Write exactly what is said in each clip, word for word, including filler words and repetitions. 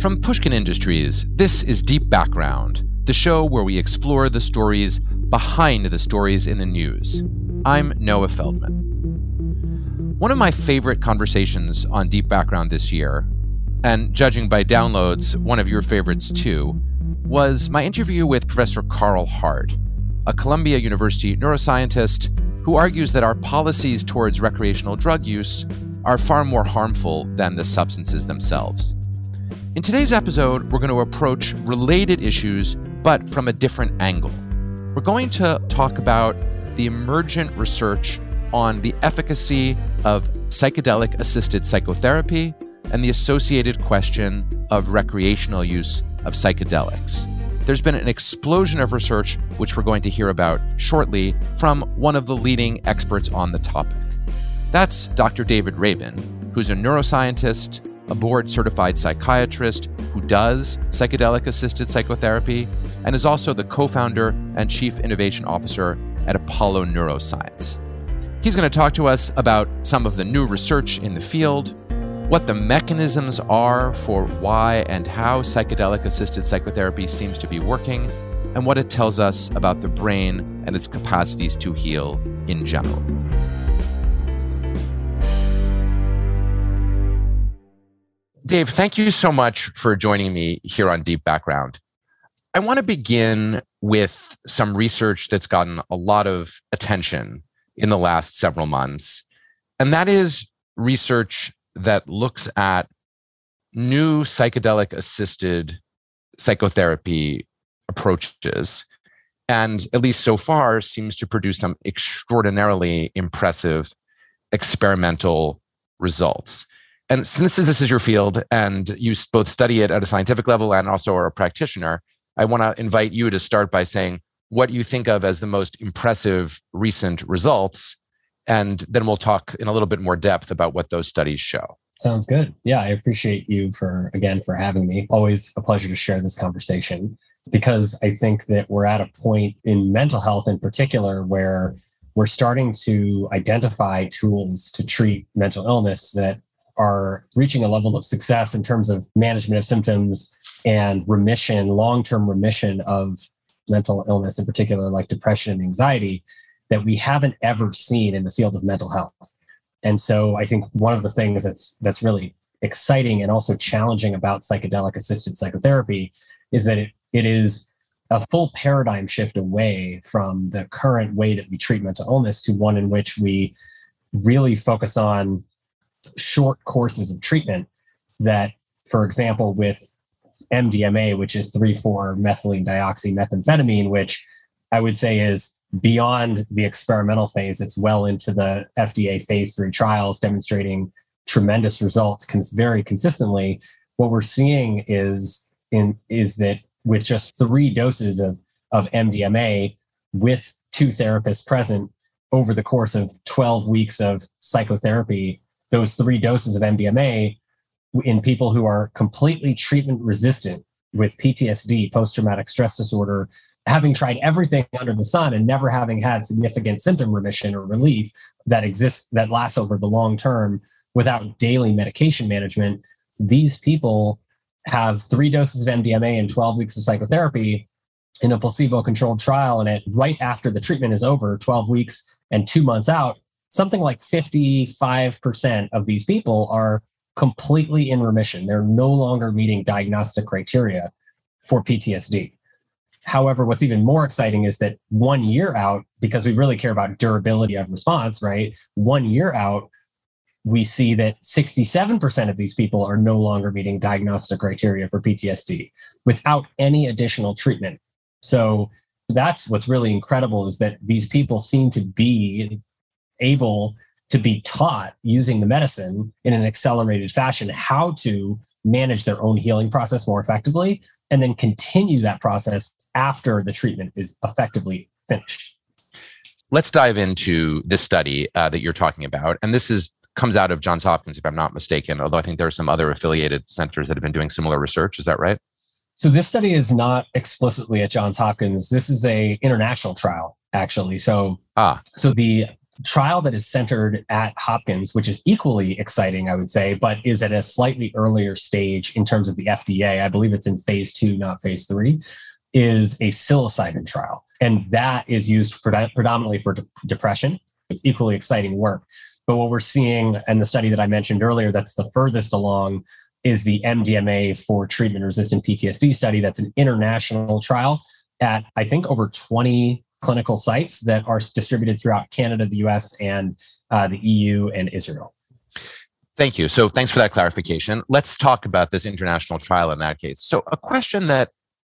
From Pushkin Industries, this is Deep Background, the show where we explore the stories behind the stories in the news. I'm Noah Feldman. One of my favorite conversations on Deep Background this year, and judging by downloads, one of your favorites too, was my interview with Professor Carl Hart, a Columbia University neuroscientist who argues that our policies towards recreational drug use are far more harmful than the substances themselves. In today's episode, we're going to approach related issues, but from a different angle. We're going to talk about the emergent research on the efficacy of psychedelic-assisted psychotherapy and the associated question of recreational use of psychedelics. There's been an explosion of research, which we're going to hear about shortly, from one of the leading experts on the topic. That's Doctor David Rabin, who's a neuroscientist, a board-certified psychiatrist who does psychedelic-assisted psychotherapy and is also the co-founder and chief innovation officer at Apollo Neuroscience. He's going to talk to us about some of the new research in the field, what the mechanisms are for why and how psychedelic-assisted psychotherapy seems to be working, and what it tells us about the brain and its capacities to heal in general. Dave, thank you so much for joining me here on Deep Background. I want to begin with some research that's gotten a lot of attention in the last several months, and that is research that looks at new psychedelic-assisted psychotherapy approaches, and at least so far seems to produce some extraordinarily impressive experimental results. And since this is your field and you both study it at a scientific level and also are a practitioner, I want to invite you to start by saying what you think of as the most impressive recent results. And then we'll talk in a little bit more depth about what those studies show. Sounds good. Yeah, I appreciate you for, again, for having me. Always a pleasure to share this conversation because I think that we're at a point in mental health in particular where we're starting to identify tools to treat mental illness that are reaching a level of success in terms of management of symptoms and remission, long-term remission of mental illness, in particular like depression and anxiety, that we haven't ever seen in the field of mental health. And so I think one of the things that's that's really exciting and also challenging about psychedelic-assisted psychotherapy is that it, it is a full paradigm shift away from the current way that we treat mental illness to one in which we really focus on short courses of treatment that, for example, with M D M A, which is three four methylene dioxymethamphetamine, which I would say is beyond the experimental phase. It's well into the F D A phase three trials, demonstrating tremendous results cons- very consistently. What we're seeing is in is that with just three doses of, of M D M A with two therapists present over the course of twelve weeks of psychotherapy, those three doses of M D M A in people who are completely treatment resistant with P T S D, post-traumatic stress disorder, having tried everything under the sun and never having had significant symptom remission or relief that exists, that lasts over the long term without daily medication management, these people have three doses of M D M A and twelve weeks of psychotherapy in a placebo-controlled trial. And at, right after the treatment is over, twelve weeks and two months out, something like fifty-five percent of these people are completely in remission. They're no longer meeting diagnostic criteria for P T S D. However, what's even more exciting is that one year out, because we really care about durability of response, right? One year out, we see that sixty-seven percent of these people are no longer meeting diagnostic criteria for P T S D without any additional treatment. So that's what's really incredible, is that these people seem to be able to be taught using the medicine in an accelerated fashion how to manage their own healing process more effectively, and then continue that process after the treatment is effectively finished. Let's dive into this study uh, that you're talking about. And this is comes out of Johns Hopkins, if I'm not mistaken, although I think there are some other affiliated centers that have been doing similar research. Is that right? So this study is not explicitly at Johns Hopkins. This is a international trial, actually. So, ah. so the trial that is centered at Hopkins, which is equally exciting, I would say, but is at a slightly earlier stage in terms of the F D A. I believe it's in phase two, not phase three, is a psilocybin trial. And that is used pred- predominantly for de- depression. It's equally exciting work. But what we're seeing, and the study that I mentioned earlier that's the furthest along, is the M D M A for treatment-resistant P T S D study. That's an international trial at, I think, over twenty clinical sites that are distributed throughout Canada, the U S, and uh, the E U and Israel. Thank you. So thanks for that clarification. Let's talk about this international trial in that case. So a question that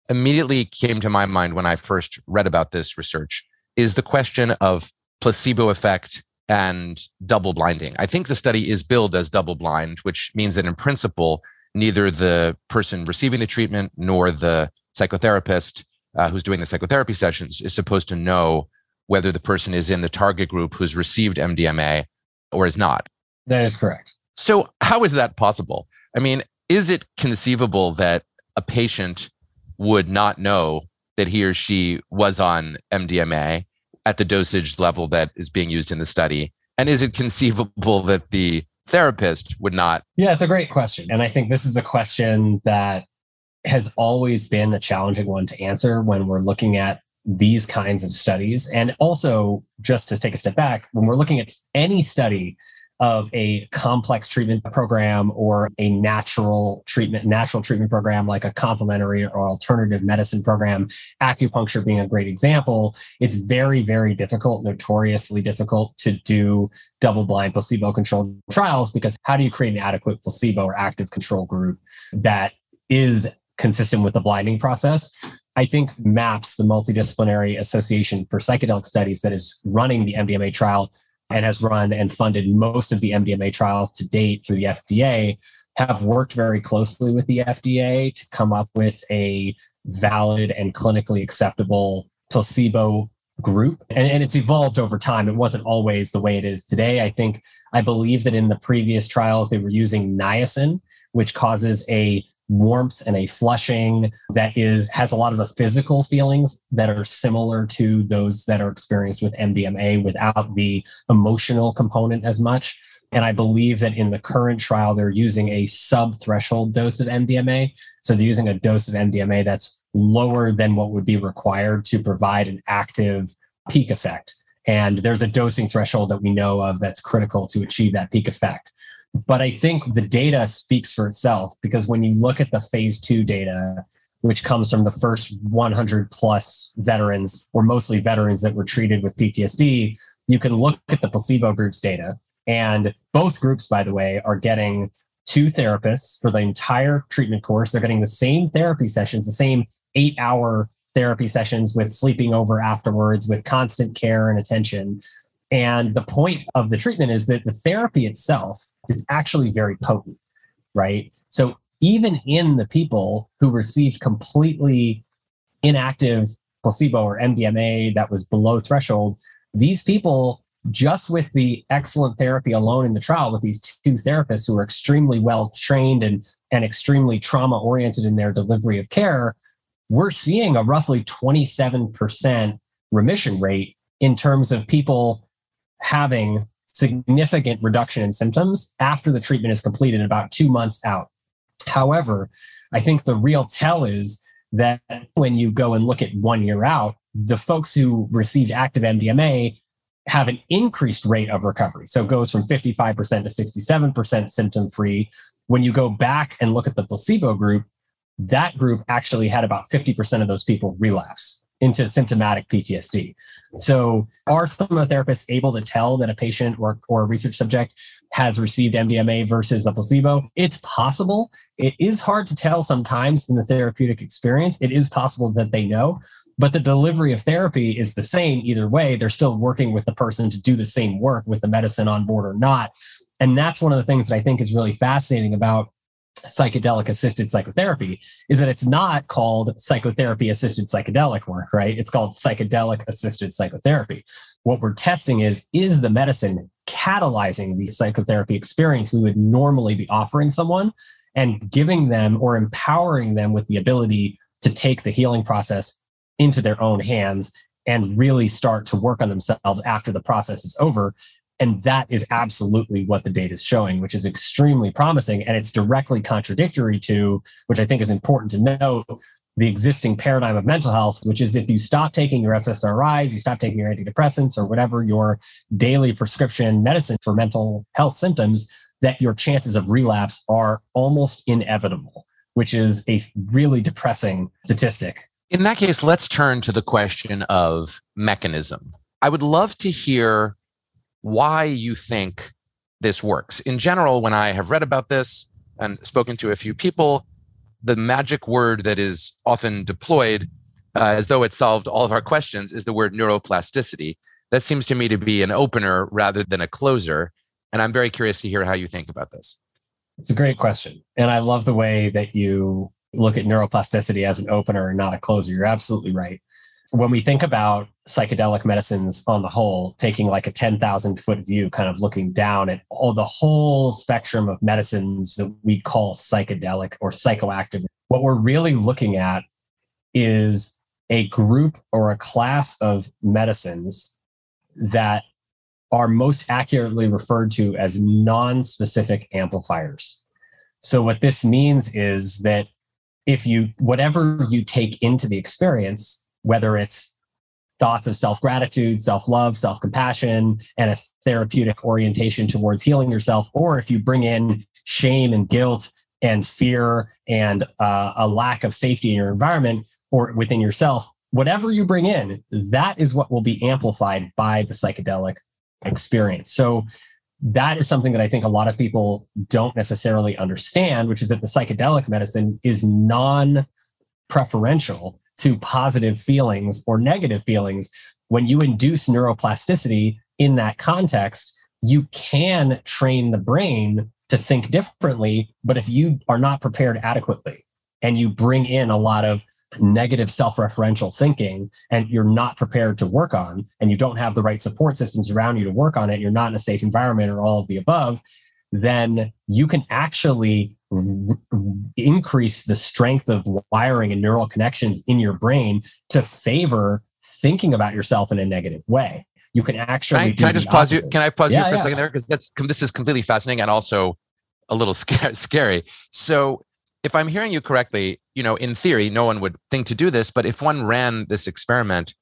immediately came to my mind when I first read about this research is the question of placebo effect and double blinding. I think the study is billed as double blind, which means that in principle, neither the person receiving the treatment nor the psychotherapist uh, who's doing the psychotherapy sessions is supposed to know whether the person is in the target group who's received M D M A or is not. That is correct. So how is that possible? I mean, is it conceivable that a patient would not know that he or she was on M D M A at the dosage level that is being used in the study? And is it conceivable that the therapist would not? Yeah, it's a great question. And I think this is a question that has always been a challenging one to answer when we're looking at these kinds of studies. And also, just to take a step back, when we're looking at any study of a complex treatment program or a natural treatment, natural treatment program, like a complementary or alternative medicine program, acupuncture being a great example, it's very, very difficult, notoriously difficult to do double-blind placebo-controlled trials, because how do you create an adequate placebo or active control group that is consistent with the blinding process? I think MAPS, the Multidisciplinary Association for Psychedelic Studies, that is running the M D M A trial and has run and funded most of the M D M A trials to date through the F D A, have worked very closely with the F D A to come up with a valid and clinically acceptable placebo group. And, and it's evolved over time. It wasn't always the way it is today. I think, I believe that in the previous trials, they were using niacin, which causes a warmth and a flushing that is has a lot of the physical feelings that are similar to those that are experienced with M D M A without the emotional component as much. And I believe that in the current trial, they're using a sub-threshold dose of M D M A. So they're using a dose of M D M A that's lower than what would be required to provide an active peak effect. And there's a dosing threshold that we know of that's critical to achieve that peak effect. But I think the data speaks for itself, because when you look at the phase two data, which comes from the first one hundred plus veterans, or mostly veterans that were treated with P T S D, you can look at the placebo group's data. And both groups, by the way, are getting two therapists for the entire treatment course. They're getting the same therapy sessions, the same eight hour therapy sessions, with sleeping over afterwards, with constant care and attention. And the point of the treatment is that the therapy itself is actually very potent, right? So even in the people who received completely inactive placebo or M D M A that was below threshold, these people, just with the excellent therapy alone in the trial, with these two therapists who are extremely well trained and, and extremely trauma oriented in their delivery of care, we're seeing a roughly twenty-seven percent remission rate in terms of people having significant reduction in symptoms after the treatment is completed about two months out. However, I think the real tell is that when you go and look at one year out, the folks who received active M D M A have an increased rate of recovery. So it goes from fifty-five percent to sixty-seven percent symptom-free. When you go back and look at the placebo group, that group actually had about fifty percent of those people relapse into symptomatic P T S D. So are some of the therapists able to tell that a patient or, or a research subject has received M D M A versus a placebo? It's possible. It is hard to tell sometimes in the therapeutic experience. It is possible that they know, but the delivery of therapy is the same either way. They're still working with the person to do the same work with the medicine on board or not. And that's one of the things that I think is really fascinating about psychedelic-assisted psychotherapy, is that it's not called psychotherapy-assisted psychedelic work, right? It's called psychedelic-assisted psychotherapy. What we're testing is, is the medicine catalyzing the psychotherapy experience we would normally be offering someone and giving them or empowering them with the ability to take the healing process into their own hands and really start to work on themselves after the process is over. And that is absolutely what the data is showing, which is extremely promising. And it's directly contradictory to, which I think is important to note, the existing paradigm of mental health, which is if you stop taking your S S R Is, you stop taking your antidepressants or whatever your daily prescription medicine for mental health symptoms, that your chances of relapse are almost inevitable, which is a really depressing statistic. In that case, let's turn to the question of mechanism. I would love to hear why you think this works. In general, when I have read about this and spoken to a few people, the magic word that is often deployed uh, as though it solved all of our questions is the word neuroplasticity. That seems to me to be an opener rather than a closer. And I'm very curious to hear how you think about this. It's a great question. And I love the way that you look at neuroplasticity as an opener and not a closer. You're absolutely right. When we think about psychedelic medicines on the whole, taking like a ten thousand foot view, kind of looking down at all the whole spectrum of medicines that we call psychedelic or psychoactive, what we're really looking at is a group or a class of medicines that are most accurately referred to as non-specific amplifiers. So what this means is that if you, whatever you take into the experience, whether it's thoughts of self-gratitude, self-love, self-compassion, and a therapeutic orientation towards healing yourself, or if you bring in shame and guilt and fear and uh, a lack of safety in your environment or within yourself, whatever you bring in, that is what will be amplified by the psychedelic experience. So that is something that I think a lot of people don't necessarily understand, which is that the psychedelic medicine is non-preferential to positive feelings or negative feelings. When you induce neuroplasticity in that context, you can train the brain to think differently, but if you are not prepared adequately and you bring in a lot of negative self-referential thinking and you're not prepared to work on, and you don't have the right support systems around you to work on it, you're not in a safe environment or all of the above, then you can actually increase the strength of wiring and neural connections in your brain to favor thinking about yourself in a negative way. You can actually can I, do can I just pause you? Can I pause yeah, you for yeah. a second there? Because that's this is completely fascinating and also a little scary. So if I'm hearing you correctly, you know, in theory, no one would think to do this, but if one ran this experiment,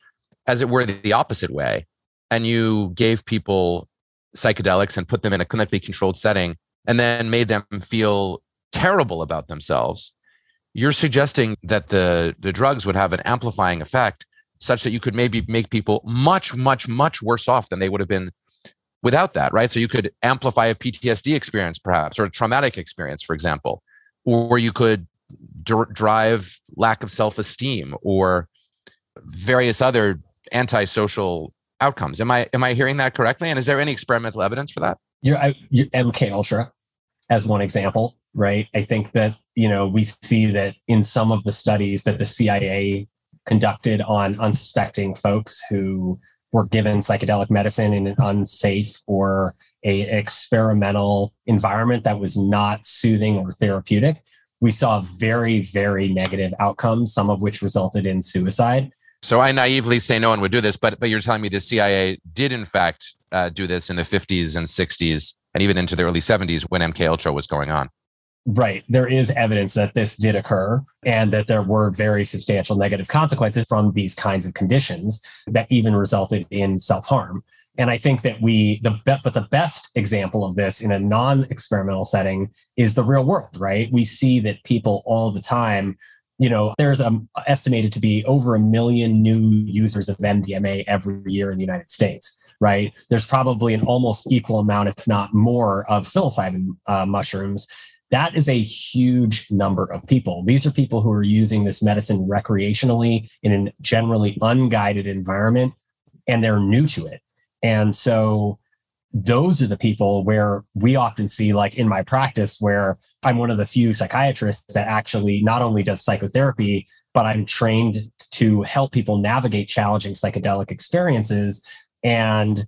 as it were, the opposite way, and you gave people psychedelics and put them in a clinically controlled setting and then made them feel terrible about themselves, you're suggesting that the, the drugs would have an amplifying effect such that you could maybe make people much, much, much worse off than they would have been without that, right? So you could amplify a P T S D experience perhaps, or a traumatic experience, for example, or you could dr- drive lack of self-esteem or various other antisocial outcomes. Am I am I hearing that correctly? And is there any experimental evidence for that? You're, you're M K Ultra, as one example, right? I think that you know we see that in some of the studies that the C I A conducted on unsuspecting folks who were given psychedelic medicine in an unsafe or a experimental environment that was not soothing or therapeutic, we saw very, very negative outcomes, some of which resulted in suicide. So I naively say no one would do this, but but you're telling me the C I A did in fact uh, do this in the fifties and sixties and even into the early seventies when M K Ultra was going on. Right. There is evidence that this did occur and that there were very substantial negative consequences from these kinds of conditions that even resulted in self-harm. And I think that we, the but the best example of this in a non-experimental setting is the real world, right? We see that people all the time, you know, there's a, estimated to be over a million new users of M D M A every year in the United States, right? There's probably an almost equal amount, if not more, of psilocybin uh, mushrooms. That is a huge number of people. These are people who are using this medicine recreationally in a generally unguided environment, and they're new to it. And so those are the people where we often see, like in my practice, where I'm one of the few psychiatrists that actually not only does psychotherapy, but I'm trained to help people navigate challenging psychedelic experiences. And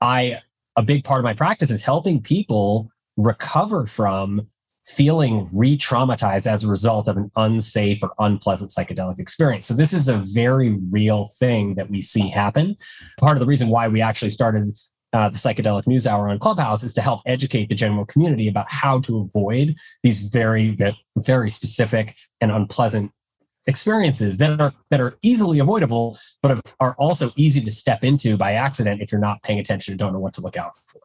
I, a big part of my practice is helping people recover from feeling re-traumatized as a result of an unsafe or unpleasant psychedelic experience. So this is a very real thing that we see happen. Part of the reason why we actually started uh, the Psychedelic News Hour on Clubhouse is to help educate the general community about how to avoid these very, very specific and unpleasant experiences that are that are easily avoidable, but are also easy to step into by accident if you're not paying attention and don't know what to look out for.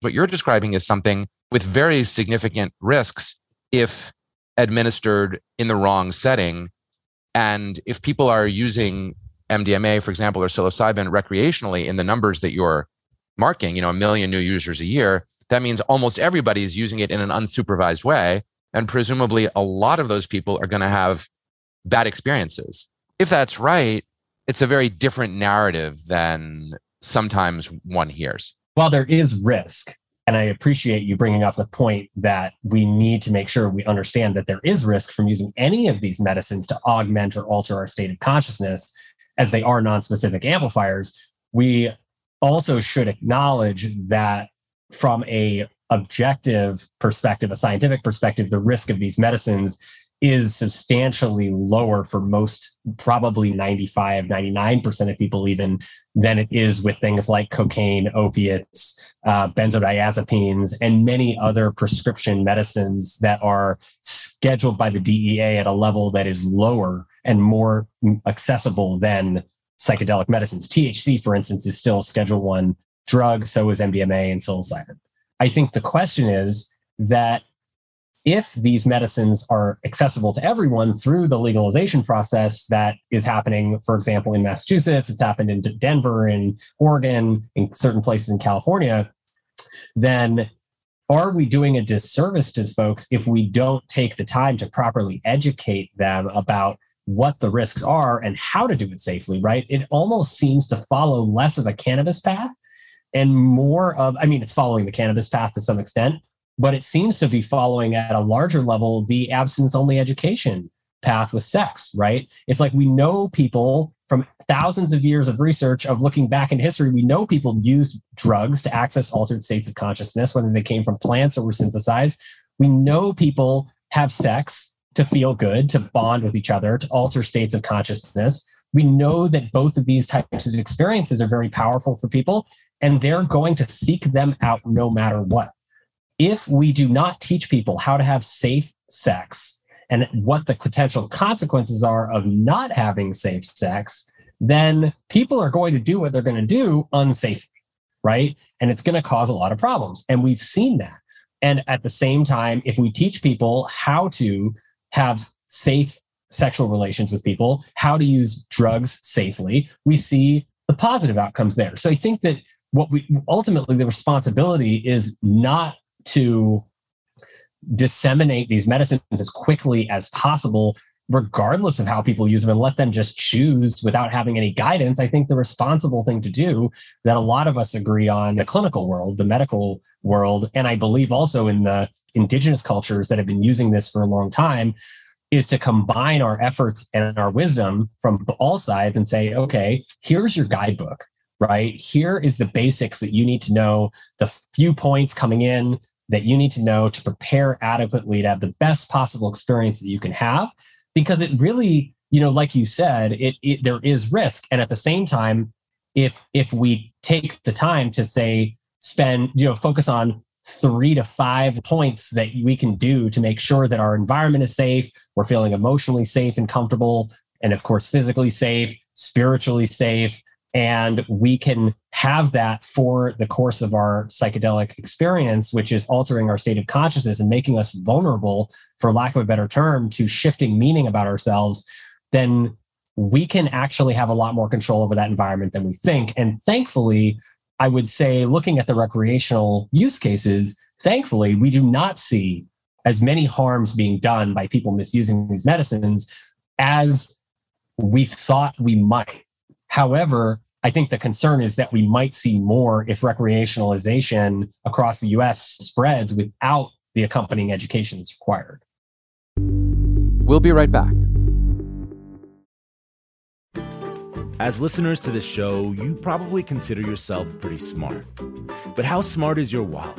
What you're describing is something with very significant risks if administered in the wrong setting. And if people are using M D M A, for example, or psilocybin recreationally in the numbers that you're marking, you know, a million new users a year, that means almost everybody is using it in an unsupervised way. And presumably a lot of those people are going to have bad experiences. If that's right, it's a very different narrative than sometimes one hears. While there is risk, and I appreciate you bringing up the point that we need to make sure we understand that there is risk from using any of these medicines to augment or alter our state of consciousness, as they are non-specific amplifiers, we also should acknowledge that from a objective perspective, a scientific perspective, the risk of these medicines is substantially lower for most, probably ninety-five, ninety-nine percent of people even, than it is with things like cocaine, opiates, uh, benzodiazepines, and many other prescription medicines that are scheduled by the D E A at a level that is lower and more accessible than psychedelic medicines. T H C, for instance, is still a Schedule one drug, so is M D M A and psilocybin. I think the question is that if these medicines are accessible to everyone through the legalization process that is happening, for example, in Massachusetts, it's happened in Denver, in Oregon, in certain places in California, then are we doing a disservice to folks if we don't take the time to properly educate them about what the risks are and how to do it safely, right? It almost seems to follow less of a cannabis path and more of, I mean, it's following the cannabis path to some extent, but it seems to be following at a larger level the abstinence-only education path with sex, right? It's like we know people from thousands of years of research of looking back in history, we know people used drugs to access altered states of consciousness, whether they came from plants or were synthesized. We know people have sex to feel good, to bond with each other, to alter states of consciousness. We know that both of these types of experiences are very powerful for people, and they're going to seek them out no matter what. If we do not teach people how to have safe sex and what the potential consequences are of not having safe sex, then people are going to do what they're going to do unsafely, right? And it's going to cause a lot of problems. And we've seen that. And at the same time, if we teach people how to have safe sexual relations with people, how to use drugs safely, we see the positive outcomes there. So I think that what we ultimately, the responsibility is not to disseminate these medicines as quickly as possible regardless of how people use them, and let them just choose without having any guidance, I think the responsible thing to do, that a lot of us agree on, the clinical world, the medical world, and I believe also in the indigenous cultures that have been using this for a long time, is to combine our efforts and our wisdom from all sides and say, okay, here's your guidebook, right? Here is the basics that you need to know, the few points coming in that you need to know to prepare adequately to have the best possible experience that you can have. Because it really, you know, like you said, it, it there is risk. And at the same time, if if we take the time to say, spend, you know, focus on three to five points that we can do to make sure that our environment is safe, we're feeling emotionally safe and comfortable, and of course, physically safe, spiritually safe, and we can have that for the course of our psychedelic experience, which is altering our state of consciousness and making us vulnerable, for lack of a better term, to shifting meaning about ourselves, then we can actually have a lot more control over that environment than we think. And thankfully, I would say, looking at the recreational use cases, thankfully, we do not see as many harms being done by people misusing these medicines as we thought we might. However, I think the concern is that we might see more if recreationalization across the U S spreads without the accompanying education that's required. We'll be right back. As listeners to this show, you probably consider yourself pretty smart. But how smart is your wallet?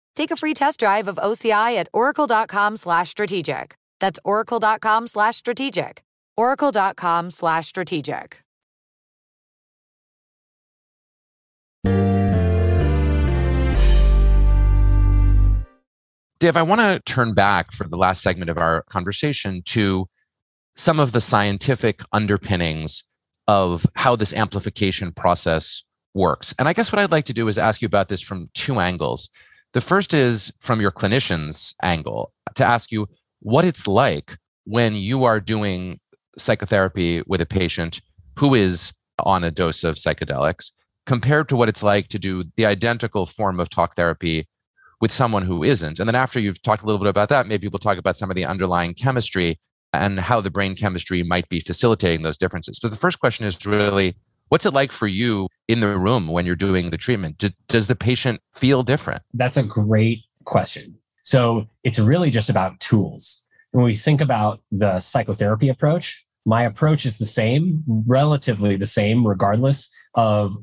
take a free test drive of O C I at oracle.com slash strategic. That's oracle.com slash strategic. Oracle.com slash strategic. Dave, I want to turn back for the last segment of our conversation to some of the scientific underpinnings of how this amplification process works. And I guess what I'd like to do is ask you about this from two angles. The first is from your clinician's angle, to ask you what it's like when you are doing psychotherapy with a patient who is on a dose of psychedelics, compared to what it's like to do the identical form of talk therapy with someone who isn't. And then after you've talked a little bit about that, maybe we'll talk about some of the underlying chemistry and how the brain chemistry might be facilitating those differences. So the first question is really, what's it like for you in the room when you're doing the treatment? Does the patient feel different? That's a great question. So it's really just about tools. When we think about the psychotherapy approach, my approach is the same, relatively the same, regardless of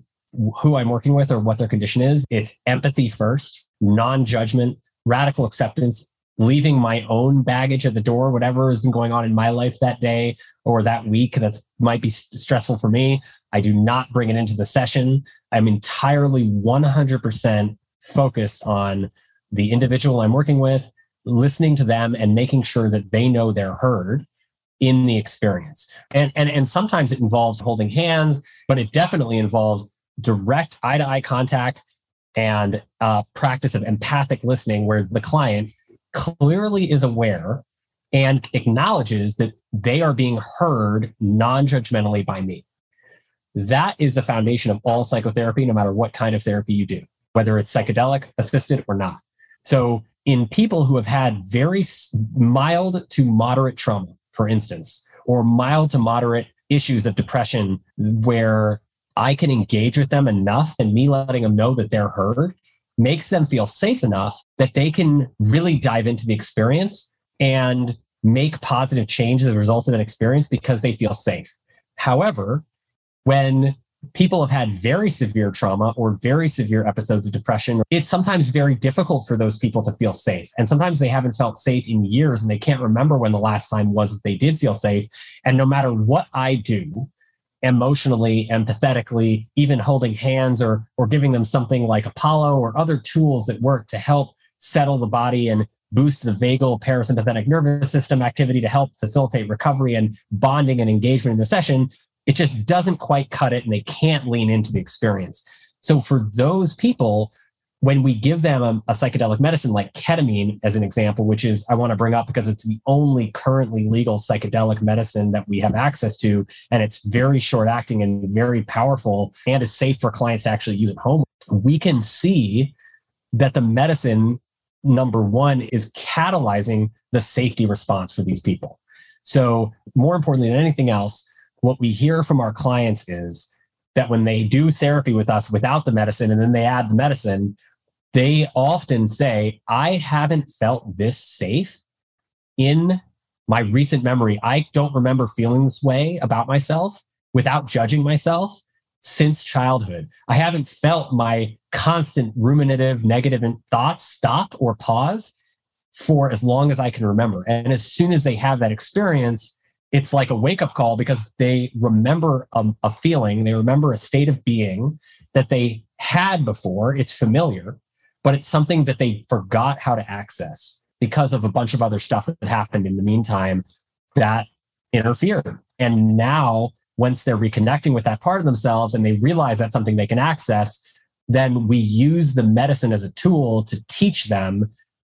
who I'm working with or what their condition is. It's empathy first, non-judgment, radical acceptance, leaving my own baggage at the door, whatever has been going on in my life that day or that week that might be stressful for me. I do not bring it into the session. I'm entirely one hundred percent focused on the individual I'm working with, listening to them and making sure that they know they're heard in the experience. And, and, and sometimes it involves holding hands, but it definitely involves direct eye-to-eye contact and uh, practice of empathic listening, where the client clearly is aware and acknowledges that they are being heard non-judgmentally by me. That is the foundation of all psychotherapy, no matter what kind of therapy you do, whether it's psychedelic, assisted, or not. So in people who have had very mild to moderate trauma, for instance, or mild to moderate issues of depression, where I can engage with them enough and me letting them know that they're heard makes them feel safe enough that they can really dive into the experience and make positive change as a result of an experience because they feel safe. However, when people have had very severe trauma or very severe episodes of depression, it's sometimes very difficult for those people to feel safe. And sometimes they haven't felt safe in years and they can't remember when the last time was that they did feel safe. And no matter what I do, emotionally, empathetically, even holding hands or or giving them something like Apollo or other tools that work to help settle the body and boost the vagal parasympathetic nervous system activity to help facilitate recovery and bonding and engagement in the session, it just doesn't quite cut it and they can't lean into the experience. So for those people, when we give them a, a psychedelic medicine like ketamine, as an example, which is, I want to bring up because it's the only currently legal psychedelic medicine that we have access to, and it's very short acting and very powerful and is safe for clients to actually use at home, we can see that the medicine, number one, is catalyzing the safety response for these people. So more importantly than anything else, what we hear from our clients is that when they do therapy with us without the medicine and then they add the medicine, they often say, I haven't felt this safe in my recent memory. I don't remember feeling this way about myself without judging myself since childhood. I haven't felt my constant ruminative negative thoughts stop or pause for as long as I can remember. And as soon as they have that experience, it's like a wake-up call because they remember a, a feeling, they remember a state of being that they had before. It's familiar, but it's something that they forgot how to access because of a bunch of other stuff that happened in the meantime that interfered. And now, once they're reconnecting with that part of themselves and they realize that's something they can access, then we use the medicine as a tool to teach them,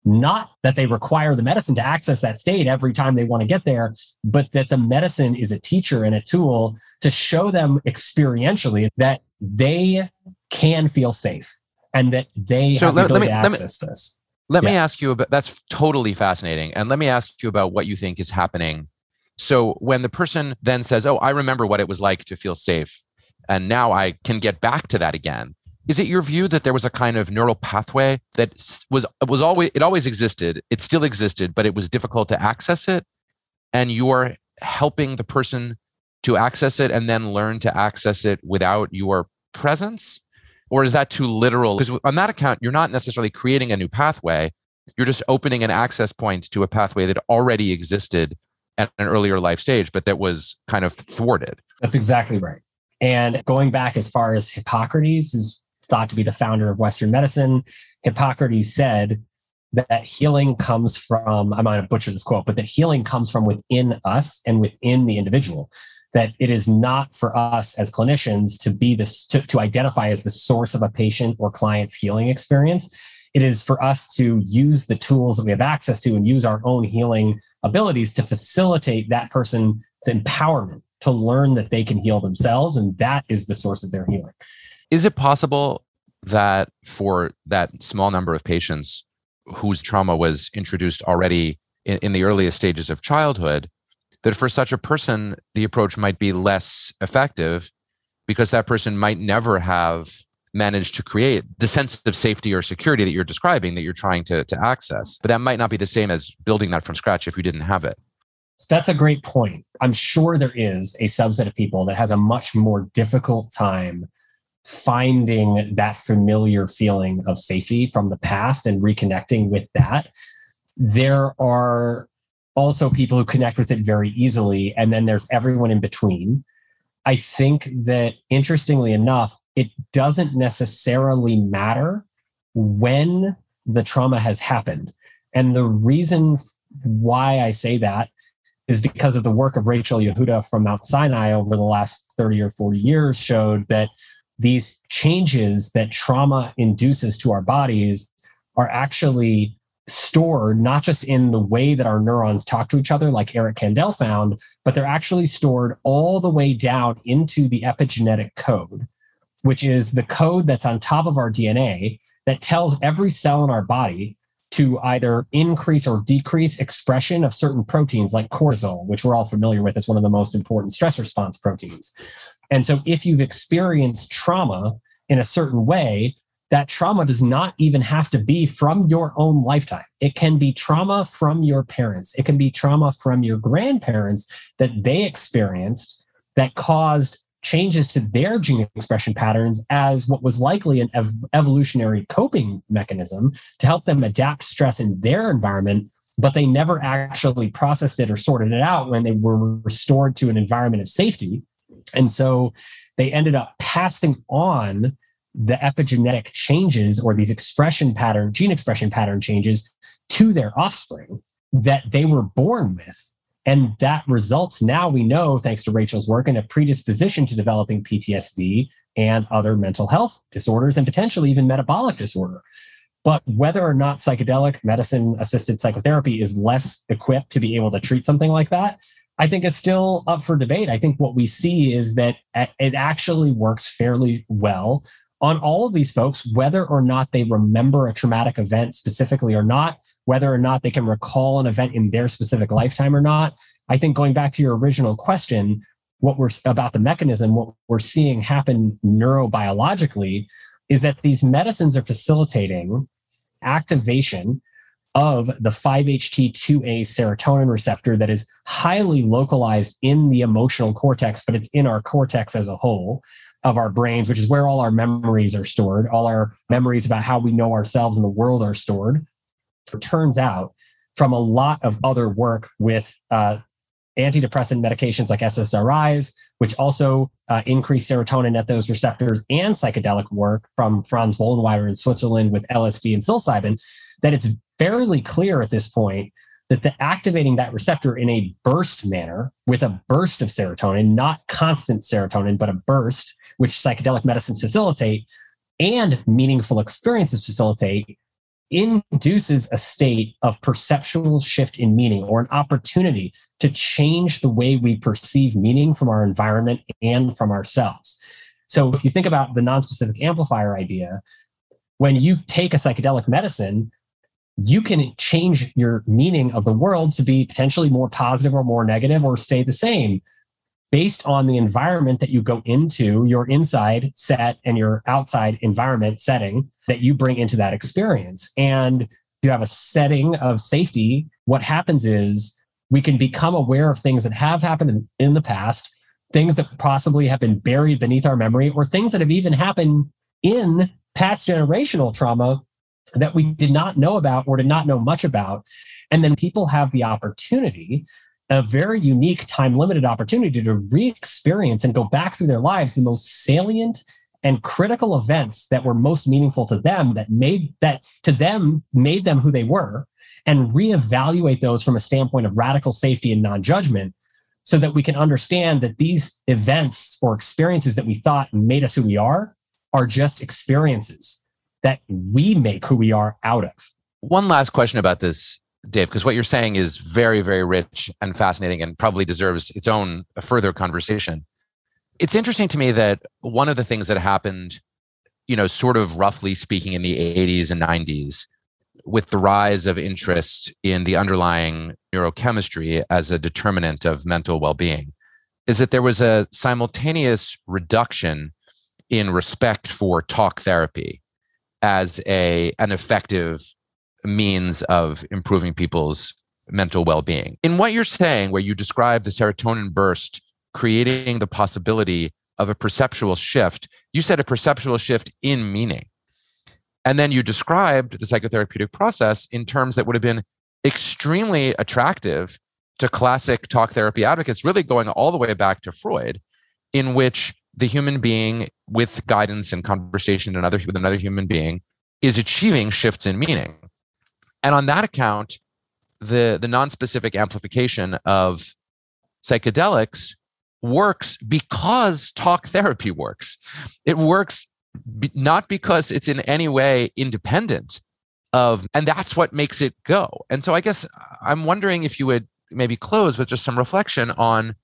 not that they require the medicine to access that state every time they want to get there, but that the medicine is a teacher and a tool to show them experientially that they can feel safe and that they so have let, the ability let me, to access let me, this. Let yeah. me ask you about, that's totally fascinating. And let me ask you about what you think is happening. So when the person then says, oh, I remember what it was like to feel safe, and now I can get back to that again. Is it your view that there was a kind of neural pathway that was was always, it always existed, it still existed, but it was difficult to access it, and you're helping the person to access it and then learn to access it without your presence? Or is that too literal? Because on that account, you're not necessarily creating a new pathway, you're just opening an access point to a pathway that already existed at an earlier life stage, but that was kind of thwarted. That's exactly right. And going back as far as Hippocrates, who's thought to be the founder of Western medicine, Hippocrates said that healing comes from, I'm going to butcher this quote, but that healing comes from within us and within the individual, that it is not for us as clinicians to be this, to, to identify as the source of a patient or client's healing experience. It is for us to use the tools that we have access to and use our own healing abilities to facilitate that person's empowerment to learn that they can heal themselves. And that is the source of their healing. Is it possible that for that small number of patients whose trauma was introduced already in, in the earliest stages of childhood, that for such a person, the approach might be less effective because that person might never have managed to create the sense of safety or security that you're describing, that you're trying to, to access. But that might not be the same as building that from scratch if you didn't have it. So that's a great point. I'm sure there is a subset of people that has a much more difficult time finding that familiar feeling of safety from the past and reconnecting with that. There are also people who connect with it very easily. And then there's everyone in between. I think that, interestingly enough, it doesn't necessarily matter when the trauma has happened. And the reason why I say that is because of the work of Rachel Yehuda from Mount Sinai over the last thirty or forty years showed that these changes that trauma induces to our bodies are actually stored not just in the way that our neurons talk to each other, like Eric Kandel found, but they're actually stored all the way down into the epigenetic code, which is the code that's on top of our D N A that tells every cell in our body to either increase or decrease expression of certain proteins like cortisol, which we're all familiar with as one of the most important stress response proteins. And so if you've experienced trauma in a certain way, that trauma does not even have to be from your own lifetime. It can be trauma from your parents. It can be trauma from your grandparents that they experienced that caused changes to their gene expression patterns as what was likely an ev- evolutionary coping mechanism to help them adapt stress in their environment, but they never actually processed it or sorted it out when they were restored to an environment of safety. And so they ended up passing on the epigenetic changes or these expression pattern, gene expression pattern changes to their offspring that they were born with. And that results now, we know, thanks to Rachel's work, in a predisposition to developing P T S D and other mental health disorders and potentially even metabolic disorder. But whether or not psychedelic medicine-assisted psychotherapy is less equipped to be able to treat something like that, I think is still up for debate. I think what we see is that it actually works fairly well on all of these folks, whether or not they remember a traumatic event specifically or not, whether or not they can recall an event in their specific lifetime or not. I think going back to your original question, what we're about the mechanism, what we're seeing happen neurobiologically is that these medicines are facilitating activation of the five H T two A serotonin receptor that is highly localized in the emotional cortex, but it's in our cortex as a whole of our brains, which is where all our memories are stored. All our memories about how we know ourselves and the world are stored. It turns out from a lot of other work with uh, antidepressant medications like S S R Is, which also uh, increase serotonin at those receptors, and psychedelic work from Franz Wollweiner in Switzerland with L S D and psilocybin, that it's fairly clear at this point that the activating that receptor in a burst manner with a burst of serotonin, not constant serotonin, but a burst, which psychedelic medicines facilitate and meaningful experiences facilitate, induces a state of perceptual shift in meaning or an opportunity to change the way we perceive meaning from our environment and from ourselves. So if you think about the nonspecific amplifier idea, when you take a psychedelic medicine, you can change your meaning of the world to be potentially more positive or more negative or stay the same based on the environment that you go into, your inside set and your outside environment setting that you bring into that experience. And if you have a setting of safety, what happens is we can become aware of things that have happened in the past, things that possibly have been buried beneath our memory, or things that have even happened in past generational trauma that we did not know about or did not know much about. And then people have the opportunity, a very unique time-limited opportunity, to re-experience and go back through their lives the most salient and critical events that were most meaningful to them, that made that to them made them who they were, and reevaluate those from a standpoint of radical safety and non-judgment, so that we can understand that these events or experiences that we thought made us who we are are just experiences that we make who we are out of. One last question about this, Dave, because what you're saying is very, very rich and fascinating and probably deserves its own further conversation. It's interesting to me that one of the things that happened, you know, sort of roughly speaking in the eighties and nineties with the rise of interest in the underlying neurochemistry as a determinant of mental well-being is that there was a simultaneous reduction in respect for talk therapy as a an effective means of improving people's mental well-being. In what you're saying, where you describe the serotonin burst creating the possibility of a perceptual shift, you said a perceptual shift in meaning. And then you described the psychotherapeutic process in terms that would have been extremely attractive to classic talk therapy advocates, really going all the way back to Freud, in which the human being, with guidance and conversation another, with another human being, is achieving shifts in meaning. And on that account, the, the nonspecific amplification of psychedelics works because talk therapy works. It works be, not because it's in any way independent of, and that's what makes it go. And so I guess I'm wondering if you would maybe close with just some reflection on,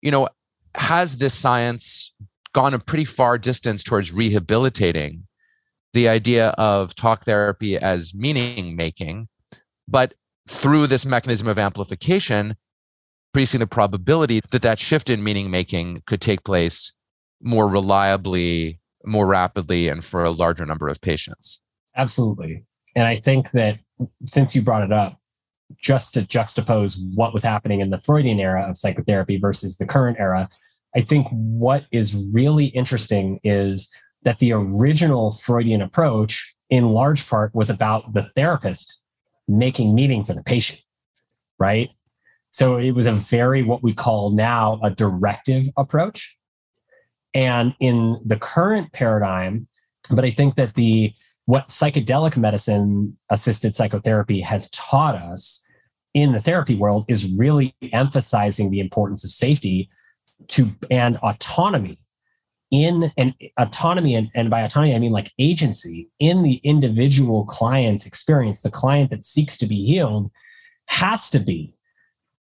you know, has this science gone a pretty far distance towards rehabilitating the idea of talk therapy as meaning making, but through this mechanism of amplification, increasing the probability that that shift in meaning making could take place more reliably, more rapidly, and for a larger number of patients? Absolutely. And I think that since you brought it up, just to juxtapose what was happening in the Freudian era of psychotherapy versus the current era, I think what is really interesting is that the original Freudian approach, in large part, was about the therapist making meaning for the patient, right? So it was a very, what we call now, a directive approach. And in the current paradigm, but I think that the what psychedelic medicine-assisted psychotherapy has taught us in the therapy world is really emphasizing the importance of safety to and autonomy in and autonomy. And, and by autonomy, I mean like agency in the individual client's experience. The client that seeks to be healed has to be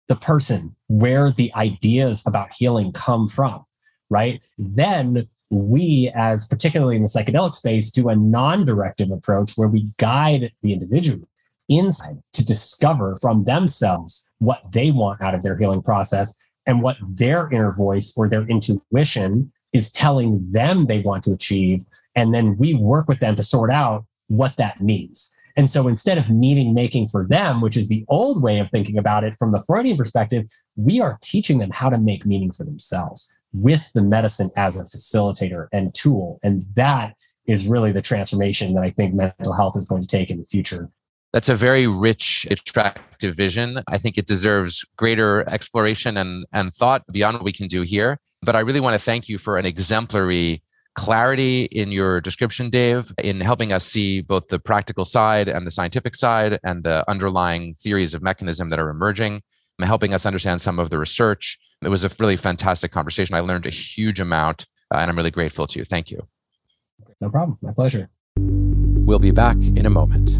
the person where the ideas about healing come from, right? Then we, as particularly in the psychedelic space, do a non-directive approach where we guide the individual inside to discover from themselves what they want out of their healing process and what their inner voice or their intuition is telling them they want to achieve. And then we work with them to sort out what that means. And so instead of meaning making for them, which is the old way of thinking about it from the Freudian perspective, we are teaching them how to make meaning for themselves with the medicine as a facilitator and tool. And that is really the transformation that I think mental health is going to take in the future. That's a very rich, attractive vision. I think it deserves greater exploration and, and thought beyond what we can do here. But I really want to thank you for an exemplary clarity in your description, Dave, in helping us see both the practical side and the scientific side and the underlying theories of mechanism that are emerging, and helping us understand some of the research. It was a really fantastic conversation. I learned a huge amount, uh, and I'm really grateful to you. Thank you. No problem. My pleasure. We'll be back in a moment.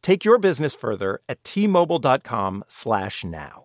Take your business further at T Mobile dot com slash now.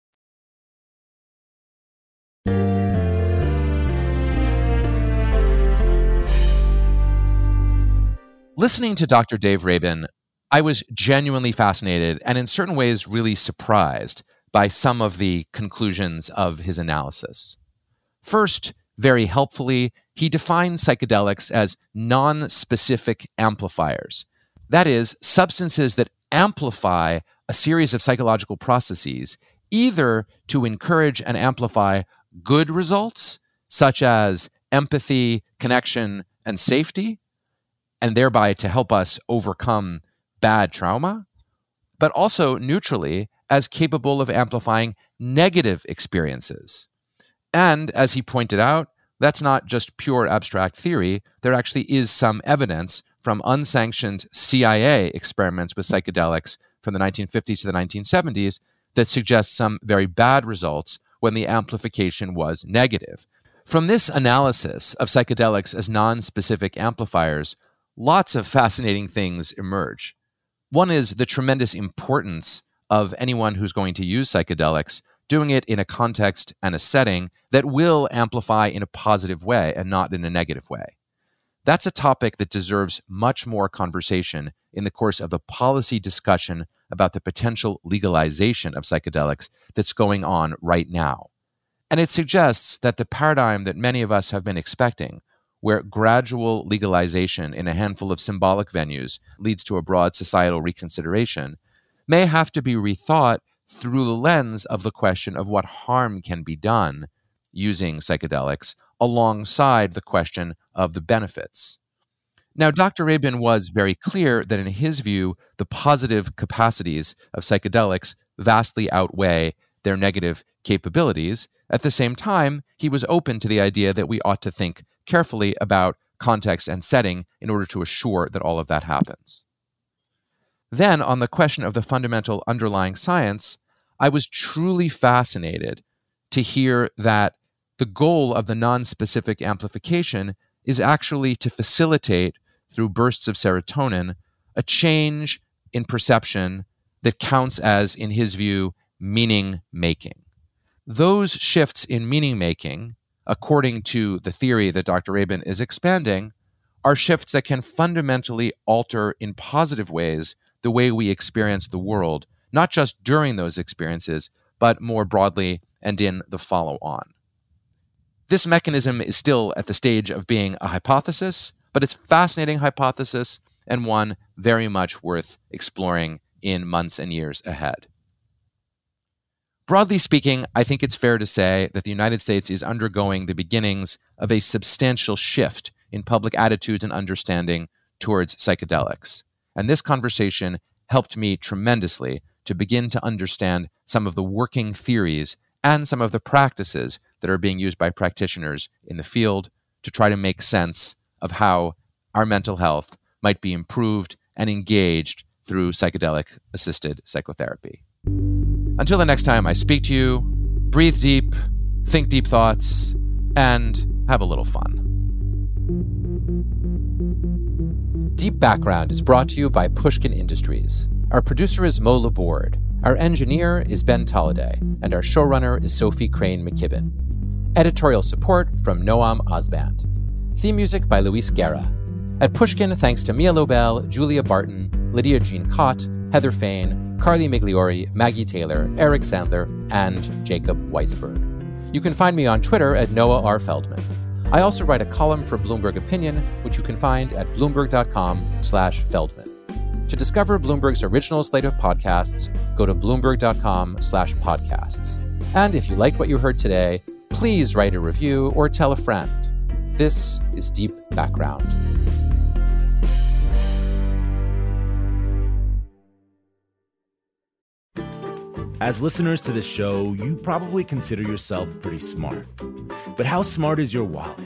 Listening to Doctor Dave Rabin, I was genuinely fascinated and in certain ways really surprised by some of the conclusions of his analysis. First, very helpfully, he defines psychedelics as non-specific amplifiers. That is, substances that amplify a series of psychological processes, either to encourage and amplify good results, such as empathy, connection, and safety, and thereby to help us overcome bad trauma, but also neutrally as capable of amplifying negative experiences. And as he pointed out, that's not just pure abstract theory. There actually is some evidence from unsanctioned C I A experiments with psychedelics from the nineteen fifties to the nineteen seventies that suggests some very bad results when the amplification was negative. From this analysis of psychedelics as non-specific amplifiers, lots of fascinating things emerge. One is the tremendous importance of anyone who's going to use psychedelics doing it in a context and a setting that will amplify in a positive way and not in a negative way. That's a topic that deserves much more conversation in the course of the policy discussion about the potential legalization of psychedelics that's going on right now. And it suggests that the paradigm that many of us have been expecting, where gradual legalization in a handful of symbolic venues leads to a broad societal reconsideration, may have to be rethought through the lens of the question of what harm can be done using psychedelics alongside the question of the benefits. Now, Doctor Rabin was very clear that in his view, the positive capacities of psychedelics vastly outweigh their negative capabilities. At the same time, he was open to the idea that we ought to think carefully about context and setting in order to assure that all of that happens. Then, on the question of the fundamental underlying science, I was truly fascinated to hear that the goal of the non-specific amplification is actually to facilitate, through bursts of serotonin, a change in perception that counts as, in his view, meaning-making. Those shifts in meaning-making, according to the theory that Doctor Rabin is expanding, are shifts that can fundamentally alter in positive ways the way we experience the world, not just during those experiences, but more broadly and in the follow-on. This mechanism is still at the stage of being a hypothesis, but it's a fascinating hypothesis and one very much worth exploring in months and years ahead. Broadly speaking, I think it's fair to say that the United States is undergoing the beginnings of a substantial shift in public attitudes and understanding towards psychedelics. And this conversation helped me tremendously to begin to understand some of the working theories and some of the practices that are being used by practitioners in the field to try to make sense of how our mental health might be improved and engaged through psychedelic-assisted psychotherapy. Until the next time I speak to you, breathe deep, think deep thoughts, and have a little fun. Deep Background is brought to you by Pushkin Industries. Our producer is Mo Laborde. Our engineer is Ben Tolliday. And our showrunner is Sophie Crane McKibben. Editorial support from Noam Osband. Theme music by Luis Guerra. At Pushkin, thanks to Mia Lobel, Julia Barton, Lydia Jean Cott, Heather Fain, Carly Migliori, Maggie Taylor, Eric Sandler, and Jacob Weisberg. You can find me on Twitter at Noah R. Feldman. I also write a column for Bloomberg Opinion, which you can find at bloomberg.com slash Feldman. To discover Bloomberg's original slate of podcasts, go to bloomberg.com slash podcasts. And if you like what you heard today, please write a review or tell a friend. This is Deep Background. As As listeners to this show, you probably consider yourself pretty smart. But how smart is your wallet?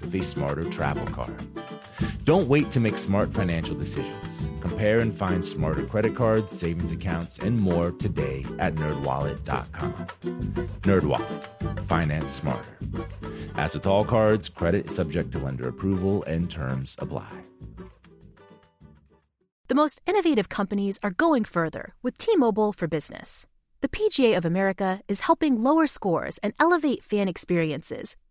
with a smarter travel card. Don't wait to make smart financial decisions. Compare and find smarter credit cards, savings accounts, and more today at nerd wallet dot com. NerdWallet. Finance smarter. As with all cards, credit is subject to lender approval and terms apply. The most innovative companies are going further with T-Mobile for Business. The P G A of America is helping lower scores and elevate fan experiences